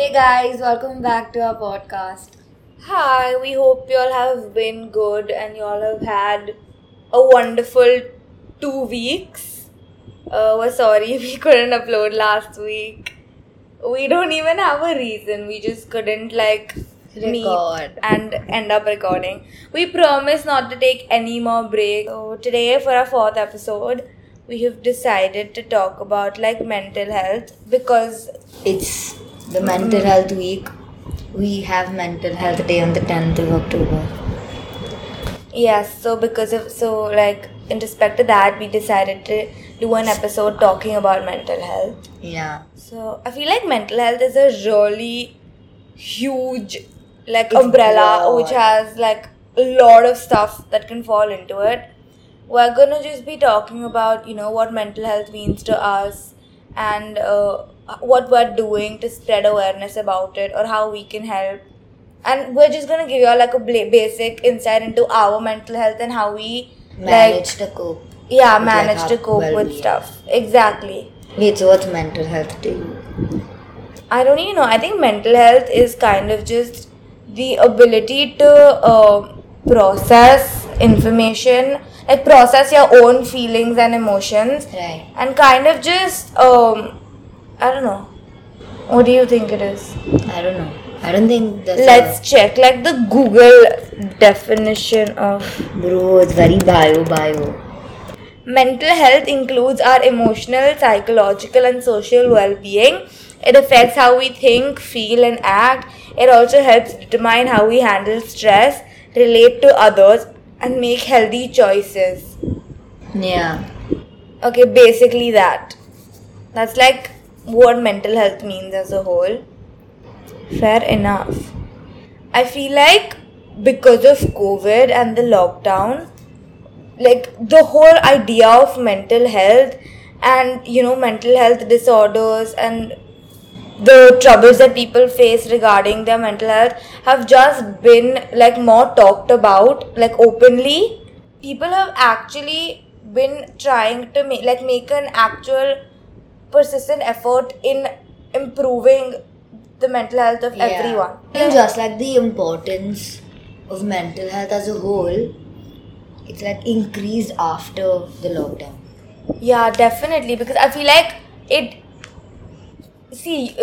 Hey guys, welcome back to our podcast. Hi, we hope you all have been good and you all have had a wonderful 2 weeks. We're sorry we couldn't upload last week. We don't even have a reason. We just couldn't record and end up recording. We promise not to take any more break. So today for our fourth episode, we have decided to talk about mental health because it's the mental health week. We have mental health day on the 10th of October. Yes, so in respect to that, we decided to do an episode talking about mental health. Yeah. So I feel like mental health is a really huge umbrella which has a lot of stuff that can fall into it. We're gonna just be talking about what mental health means to us and what we're doing to spread awareness about it or how we can help, and we're just gonna give you all a basic insight into our mental health and how we manage to cope with stuff. Exactly. Wait, so what's mental health to you? I don't even know. I think mental health is kind of just the ability to process information, process your own feelings and emotions, right? And kind of just I don't know. What do you think it is? I don't know. I don't think that's... Let's check the Google definition of... Bro, it's very bio. Mental health includes our emotional, psychological and social well-being. It affects how we think, feel and act. It also helps determine how we handle stress, relate to others and make healthy choices. Yeah. Okay, basically that. That's what mental health means as a whole. Fair enough. I feel because of COVID and the lockdown, the whole idea of mental health and mental health disorders and the troubles that people face regarding their mental health have just been more talked about openly. People have actually been trying to make an actual persistent effort in improving the mental health of everyone. And just the importance of mental health as a whole, it's increased after the lockdown. Yeah, definitely, because I feel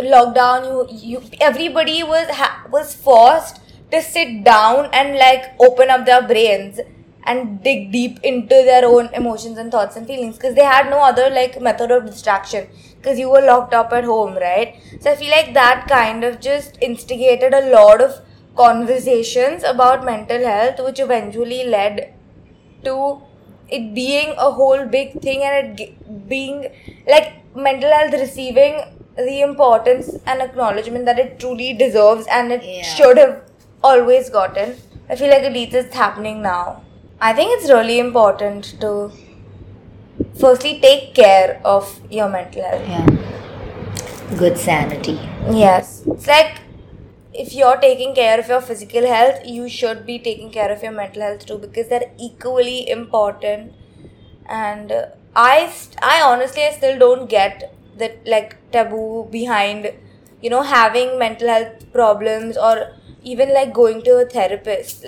lockdown, you everybody was forced to sit down and open up their brains and dig deep into their own emotions and thoughts and feelings, because they had no other method of distraction, because you were locked up at home, right? So I feel that kind of just instigated a lot of conversations about mental health, which eventually led to it being a whole big thing and it being mental health receiving the importance and acknowledgement that it truly deserves and it should have always gotten. I feel it is happening now. I think it's really important to firstly take care of your mental health. Yeah. Good sanity. Yes. It's if you're taking care of your physical health, you should be taking care of your mental health too, because they're equally important. And I honestly still don't get the taboo behind having mental health problems or even going to a therapist.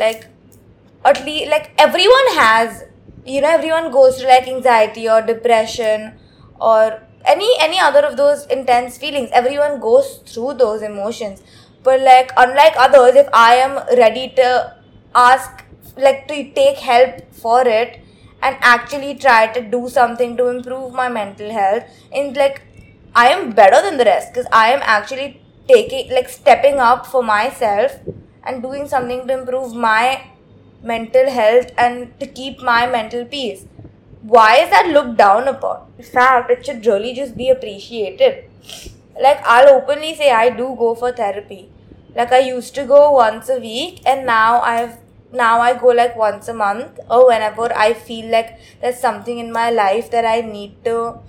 At least, everyone has, everyone goes through anxiety or depression or any other of those intense feelings. Everyone goes through those emotions. But unlike others, if I am ready to ask, to take help for it and actually try to do something to improve my mental health, and I am better than the rest, because I am actually taking, stepping up for myself and doing something to improve my mental health and to keep my mental peace. Why is that looked down upon? In fact, it should really just be appreciated. I'll openly say I do go for therapy. I used to go once a week, and now I go once a month, or whenever I feel there's something in my life that I need to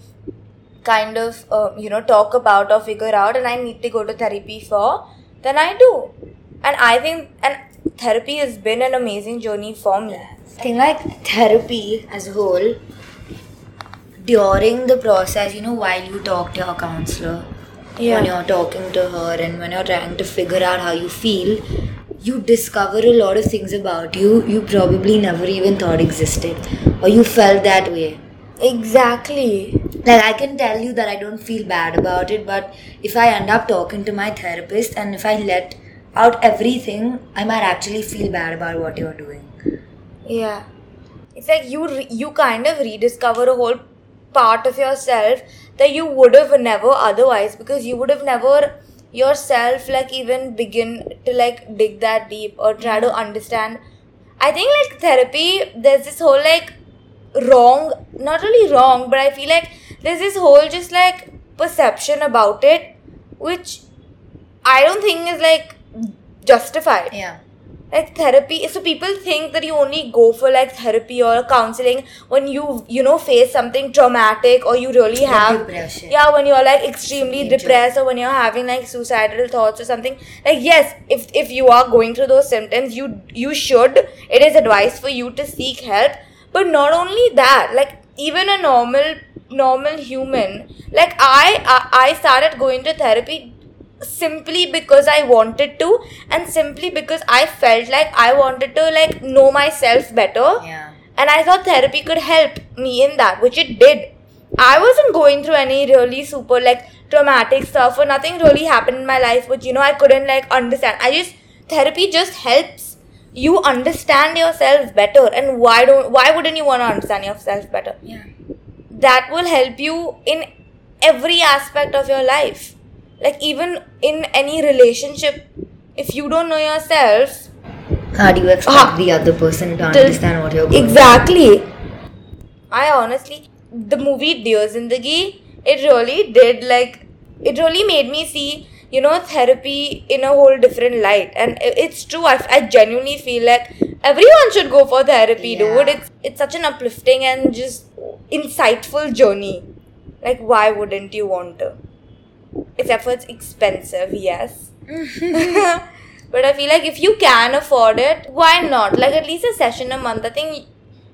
talk about or figure out, and I need to go to therapy for, then I do. And I think therapy has been an amazing journey for me. I think therapy as a whole, during the process, while you talk to your counselor, when you're talking to her and when you're trying to figure out how you feel, you discover a lot of things about you probably never even thought existed, or you felt that way. Exactly. Like, I can tell you that I don't feel bad about it, but if I end up talking to my therapist and if I let out everything, I might actually feel bad about what you're doing. Yeah. It's like you kind of rediscover a whole part of yourself that you would have never otherwise, because you would have never yourself like even begin to like dig that deep or try to understand. I think like therapy, there's this whole like wrong, not really wrong, but I feel like there's this whole just like perception about it, which I don't think is like justified. Yeah. Like therapy, so people think that you only go for like therapy or counseling when you face something traumatic, or you really have depression. Yeah, when you're like extremely depressed, or when you're having like suicidal thoughts or something. Like, yes, if you are going through those symptoms, you should. It is advised for you to seek help. But not only that, like even a normal human, like I started going to therapy simply because I wanted to, and simply because I felt like I wanted to like know myself better. Yeah. And I thought therapy could help me in that, which it did. I wasn't going through any really super like traumatic stuff, or nothing really happened in my life, which I couldn't like understand. Therapy just helps you understand yourself better, and why wouldn't you want to understand yourself better? Yeah. That will help you in every aspect of your life. Like, even in any relationship, if you don't know yourself, how do you expect the other person to understand what you're going through? Exactly. I honestly, the movie Dear Zindagi, it really made me see, therapy in a whole different light. And it's true, I genuinely feel like everyone should go for therapy, dude. It's such an uplifting and just insightful journey. Like, why wouldn't you want to? Except for it's expensive, yes. But I feel like if you can afford it, why not? Like, at least a session a month. I think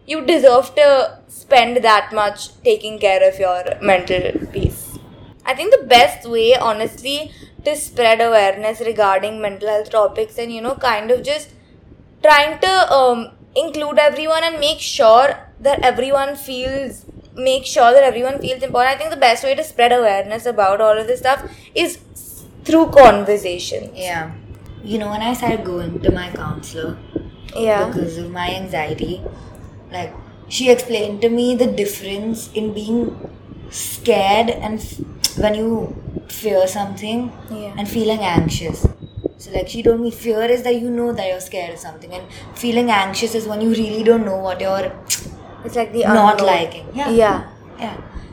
you deserve to spend that much taking care of your mental peace. I think the best way, honestly, to spread awareness regarding mental health topics and, kind of just trying to include everyone and make sure that everyone feels important. I think the best way to spread awareness about all of this stuff is through conversations. Yeah. When I started going to my counselor because of my anxiety, like, she explained to me the difference in being scared and when you fear something and feeling anxious. So, like, she told me fear is that that you're scared of something, and feeling anxious is when you really don't know what you're... It's like the not liking. Yeah.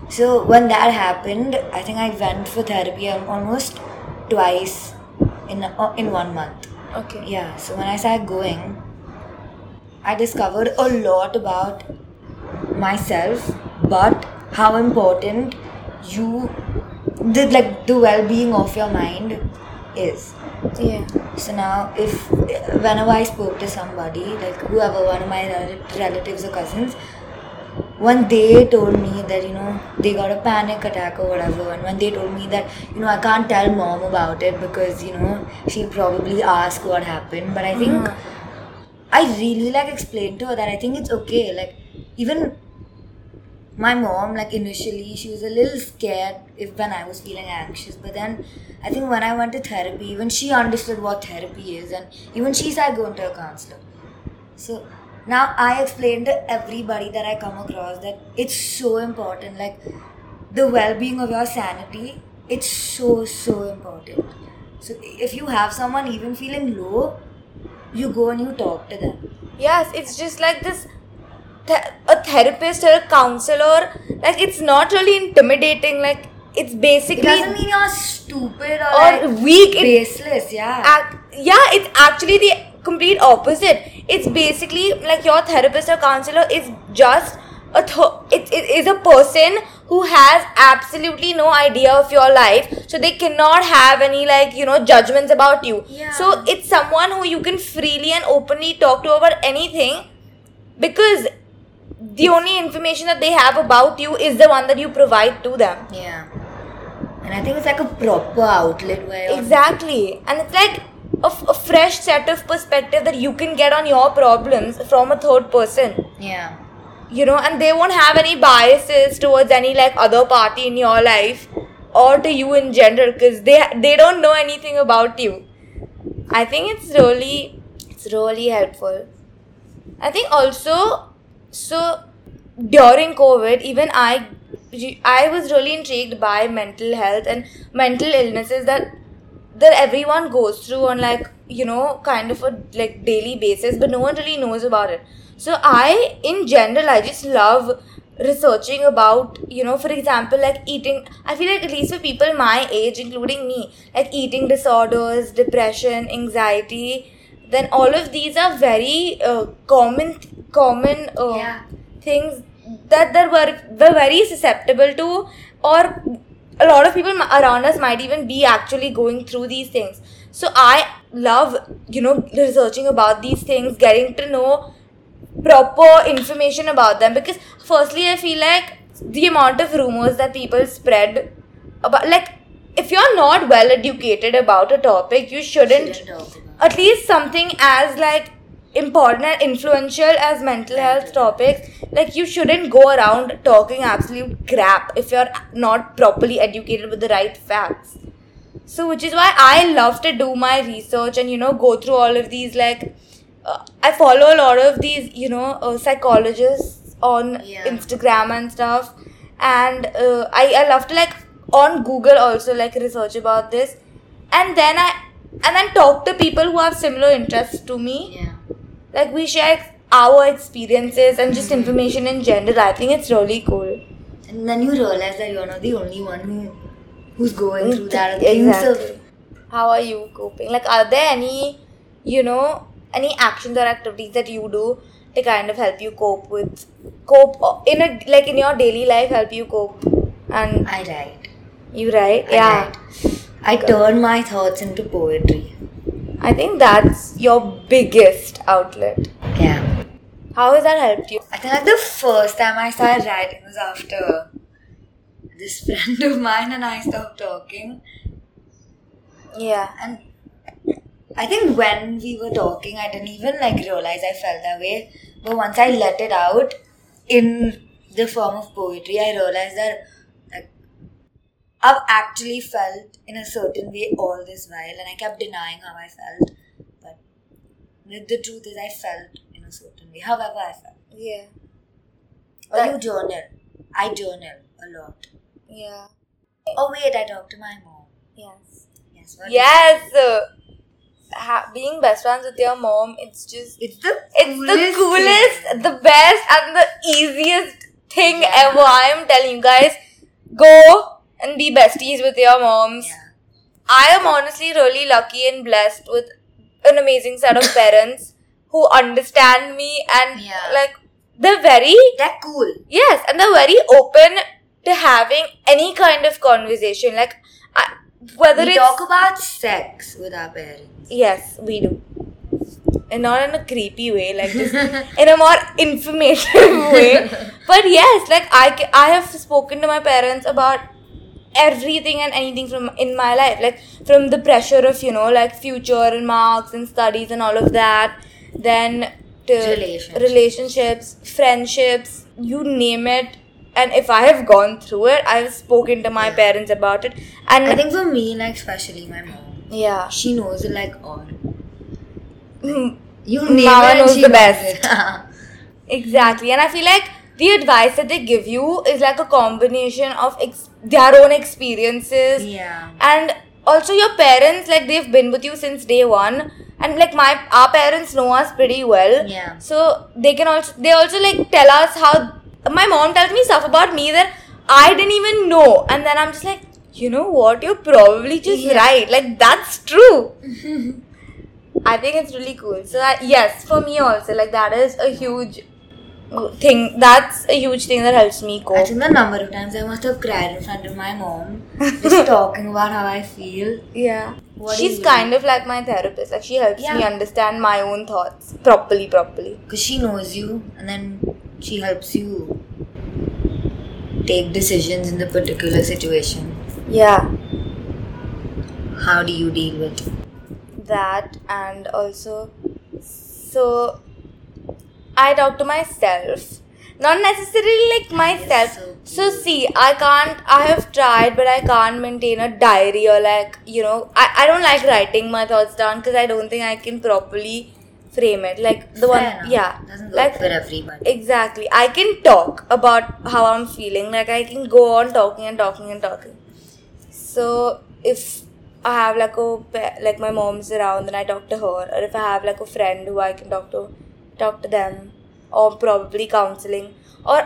So when that happened, I think I went for therapy almost twice in 1 month. Okay. Yeah. So when I started going, I discovered a lot about myself, but how important the well-being of your mind is. Yeah. So now, whenever I spoke to somebody, like whoever, one of my relatives or cousins, when they told me that, they got a panic attack or whatever, and when they told me that, I can't tell mom about it because, she'll probably ask what happened, but I think I really like explained to her that I think it's okay. Like, even my mom, like, initially she was a little scared when I was feeling anxious, but then I think when I went to therapy, even she understood what therapy is, and even she started going to a counselor. So now I explain to everybody that I come across that it's so important, like the well-being of your sanity, it's so important. So if you have someone even feeling low, you go and you talk to them. Yes, it's just like this. A therapist or a counselor, like, it's not really intimidating. Like, it's basically, it doesn't mean you're stupid or like weak, baseless. It's actually the complete opposite. It's basically like your therapist or counselor is just it is a person who has absolutely no idea of your life, so they cannot have any like judgments about you. So it's someone who you can freely and openly talk to about anything, because the only information that they have about you is the one that you provide to them. Yeah. And I think it's like a proper outlet where... Exactly. And it's like a fresh set of perspective that you can get on your problems from a third person. Yeah. You know, and they won't have any biases towards any like other party in your life or to you in general, because they don't know anything about you. I think it's really helpful. I think also, so during COVID, even I was really intrigued by mental health and mental illnesses that everyone goes through on like, you know, kind of a like daily basis, but no one really knows about it. So in general, I just love researching about, you know, for example, like eating. I feel like at least for people my age, including me, like eating disorders, depression, anxiety, then all of these are very common things that were very susceptible to, or a lot of people around us might even be actually going through these things. So I love, you know, researching about these things, getting to know proper information about them, because firstly I feel like the amount of rumors that people spread about, like if you're not well educated about a topic, you shouldn't at least something as like important and influential as mental health topics, like you shouldn't go around talking absolute crap if you're not properly educated with the right facts. So which is why I love to do my research and, you know, go through all of these like I follow a lot of these, you know, psychologists on Instagram and stuff, and I love to like on Google also like research about this, and then I talk to people who have similar interests to me. Yeah. Like we share our experiences and just information in general. I think it's really cool. And then you realize that you're not the only one who's going through that. Exactly. Things. How are you coping? Like, are there any, you know, any actions or activities that you do to kind of help you cope in a, like in your daily life, help you cope? And I write. You write? Yeah. I turn my thoughts into poetry. I think that's your biggest outlet. Yeah. How has that helped you? I think like the first time I started writing was after this friend of mine and I stopped talking. Yeah. And I think when we were talking, I didn't even like realize I felt that way. But once I let it out in the form of poetry, I realized that I've actually felt in a certain way all this while, and I kept denying how I felt, but the truth is I felt in a certain way, however I felt. Yeah. Or you journal. I journal a lot. Yeah. Oh wait, I talked to my mom. Yes. Yes. Being best friends with your mom, it's the coolest, the best and the easiest thing ever. I am telling you guys, go and be besties with your moms. Yeah. I am honestly really lucky and blessed with an amazing set of parents who understand me and like they're cool. Yes, and they're very open to having any kind of conversation. Like we talk about sex with our parents. Yes, we do. And not in a creepy way, like just in a more informative way. But yes, like I have spoken to my parents about everything and anything from in my life, like from the pressure of, you know, like future and marks and studies and all of that, then to relationships, friendships, you name it. And if I have gone through it, I have spoken to my parents about it. And I think for me, like especially my mom, she knows it like all. You name Mama knows the best. Exactly. And I feel like the advice that they give you is like a combination of their own experiences, and also your parents, like they've been with you since day one, and like our parents know us pretty well, so they also like tell us how. My mom tells me stuff about me that I didn't even know, and then I'm just like, you know what, you're probably just right, like that's true. I think it's really cool. So yes, for me also, like that is a huge thing. That's a huge thing that helps me cope. I think the number of times I must have cried in front of my mom just talking about how I feel. Yeah. She's kind of like my therapist. Like she helps me understand my own thoughts properly. Because she knows you, and then she helps you take decisions in the particular situation. Yeah, How do you deal with that? And also, so I talk to myself. Not necessarily like myself. So see, I have tried, but I can't maintain a diary or like, I don't like writing my thoughts down because I don't think I can properly frame it. Like the doesn't work like, for everybody. Exactly. I can talk about how I'm feeling. Like I can go on talking and talking and talking. So if I have like my mom's around, then I talk to her. Or if I have like a friend who I can talk to them. Or probably counseling. Or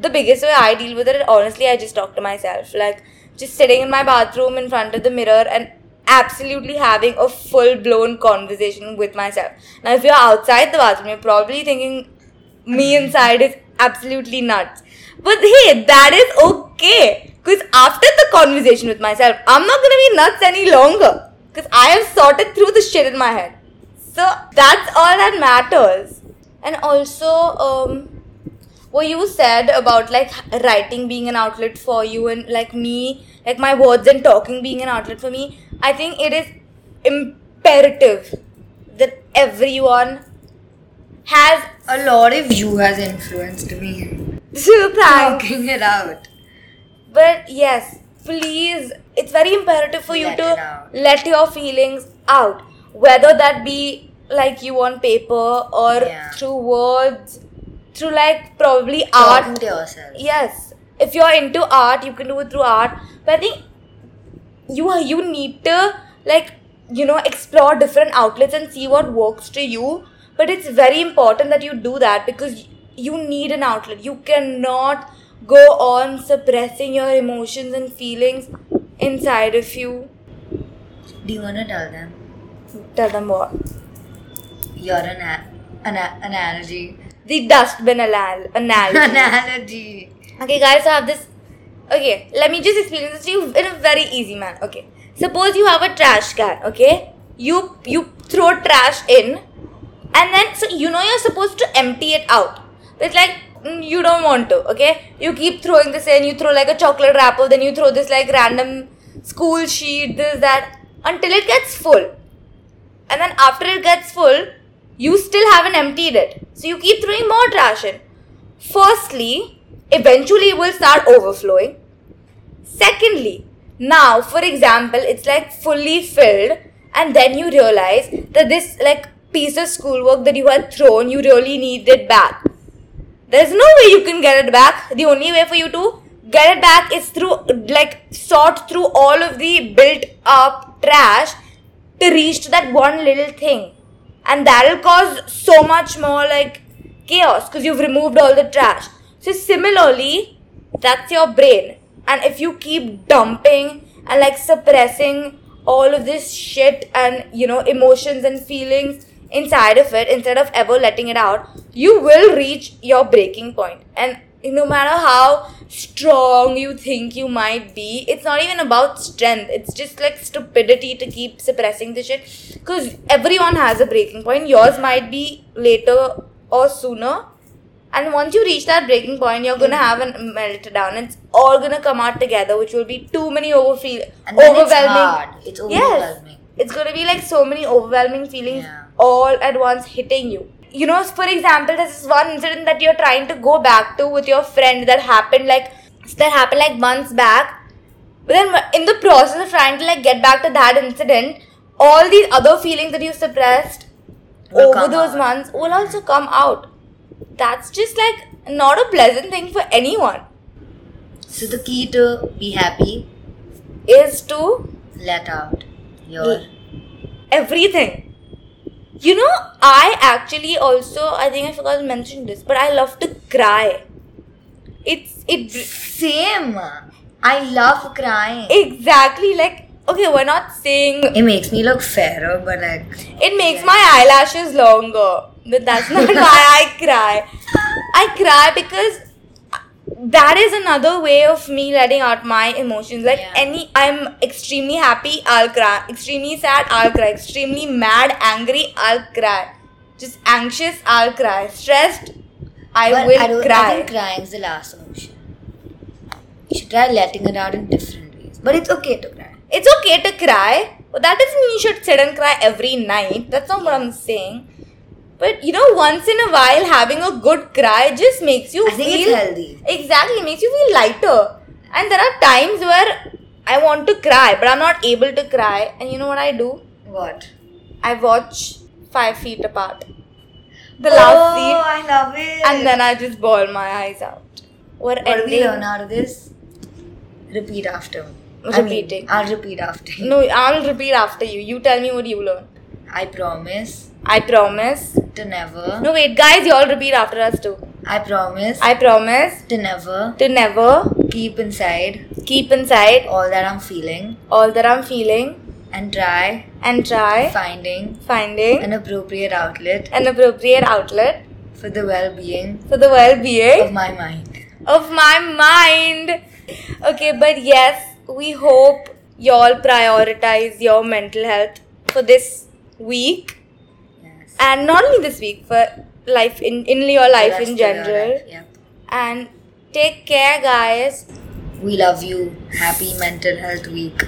the biggest way I deal with it, honestly, I just talk to myself. Like, just sitting in my bathroom in front of the mirror and absolutely having a full-blown conversation with myself. Now, if you're outside the bathroom, you're probably thinking, me inside is absolutely nuts. But hey, that is okay. Because after the conversation with myself, I'm not going to be nuts any longer. Because I have sorted through the shit in my head. So, that's all that matters. And also, what you said about like writing being an outlet for you and like me, like my words and talking being an outlet for me, I think it is imperative that everyone has. A lot of you has influenced me. Talking it out. But yes, please, it's very imperative for you to let your feelings out. Whether that be like you on paper or through words, through like probably art. To yourself. Yes. If you're into art, you can do it through art. But I think you need to like, explore different outlets and see what works to you. But it's very important that you do that because you need an outlet. You cannot go on suppressing your emotions and feelings inside of you. Do you want to tell them? Tell them what? Your analogy. The dustbin analogy. Analogy. Okay guys, so I have this. Okay, let me just explain this to you in a very easy manner. Okay, suppose you have a trash can, okay? You throw trash in and then, so you're supposed to empty it out. But like, you don't want to, okay? You keep throwing this in, you throw like a chocolate wrapper, then you throw this like random school sheet, this, that, until it gets full. And then after it gets full, you still haven't emptied it. So you keep throwing more trash in. Firstly, eventually it will start overflowing. Secondly, now for example, it's like fully filled and then you realize that this like piece of schoolwork that you had thrown, you really need it back. There's no way you can get it back. The only way for you to get it back is through like sort through all of the built up trash to reach to that one little thing. And that'll cause so much more like chaos because you've removed all the trash. So similarly, that's your brain. And if you keep dumping and like suppressing all of this shit and emotions and feelings inside of it instead of ever letting it out, you will reach your breaking point. And no matter how strong you think you might be, it's not even about strength. It's just like stupidity to keep suppressing the shit. Because everyone has a breaking point. Yours might be later or sooner. And once you reach that breaking point, you're going to have a meltdown. It's all going to come out together, which will be too many overwhelming. It's overwhelming. Yes, it's going to be like so many overwhelming feelings all at once hitting you. For example, this is one incident that you're trying to go back to with your friend that happened like months back. But then in the process of trying to like get back to that incident, all these other feelings that you suppressed over those months will also come out. That's just like not a pleasant thing for anyone. So the key to be happy is to let out your everything. I actually also, I think I forgot to mention this, but I love to cry. It's same. I love crying. Exactly. Like, okay, we're not saying. It makes me look fairer, but like. It makes my eyelashes longer. But that's not why I cry. I cry because that is another way of me letting out my emotions. Like I'm extremely happy, I'll cry. Extremely sad, I'll cry. Extremely mad, angry, I'll cry. Just anxious, I'll cry. Stressed, I will cry. I think crying is the last option. You should try letting it out in different ways. But it's okay to cry. It's okay to cry. Well, that doesn't mean you should sit and cry every night. That's not what I'm saying. But you know, once in a while, having a good cry just makes you feel... I think it's healthy. Exactly. Makes you feel lighter. And there are times where I want to cry, but I'm not able to cry. And you know what I do? What? I watch 5 Feet Apart. The last scene. Oh, I love it. And then I just bawl my eyes out. What do we learn out of this? Repeat after me. Repeating. I mean, I'll repeat after you. No, I'll repeat after you. You tell me what you learn. I promise. To never. No, wait, guys, you all repeat after us too. I promise. To never. Keep inside. All that I'm feeling. And try. Finding. An appropriate outlet. For the well-being. Of my mind. Okay, but yes. We hope y'all prioritize your mental health for this week. Yes. And not only this week, for life in your life in general. Life. Yeah. And take care, guys. We love you. Happy Mental Health Week.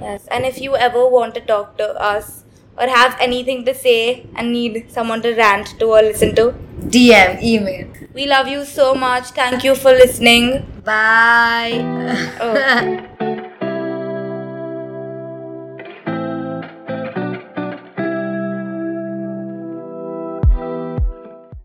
Yes. And if you ever want to talk to us or have anything to say and need someone to rant to or listen to, DM, email. We love you so much. Thank you for listening. Bye. Oh.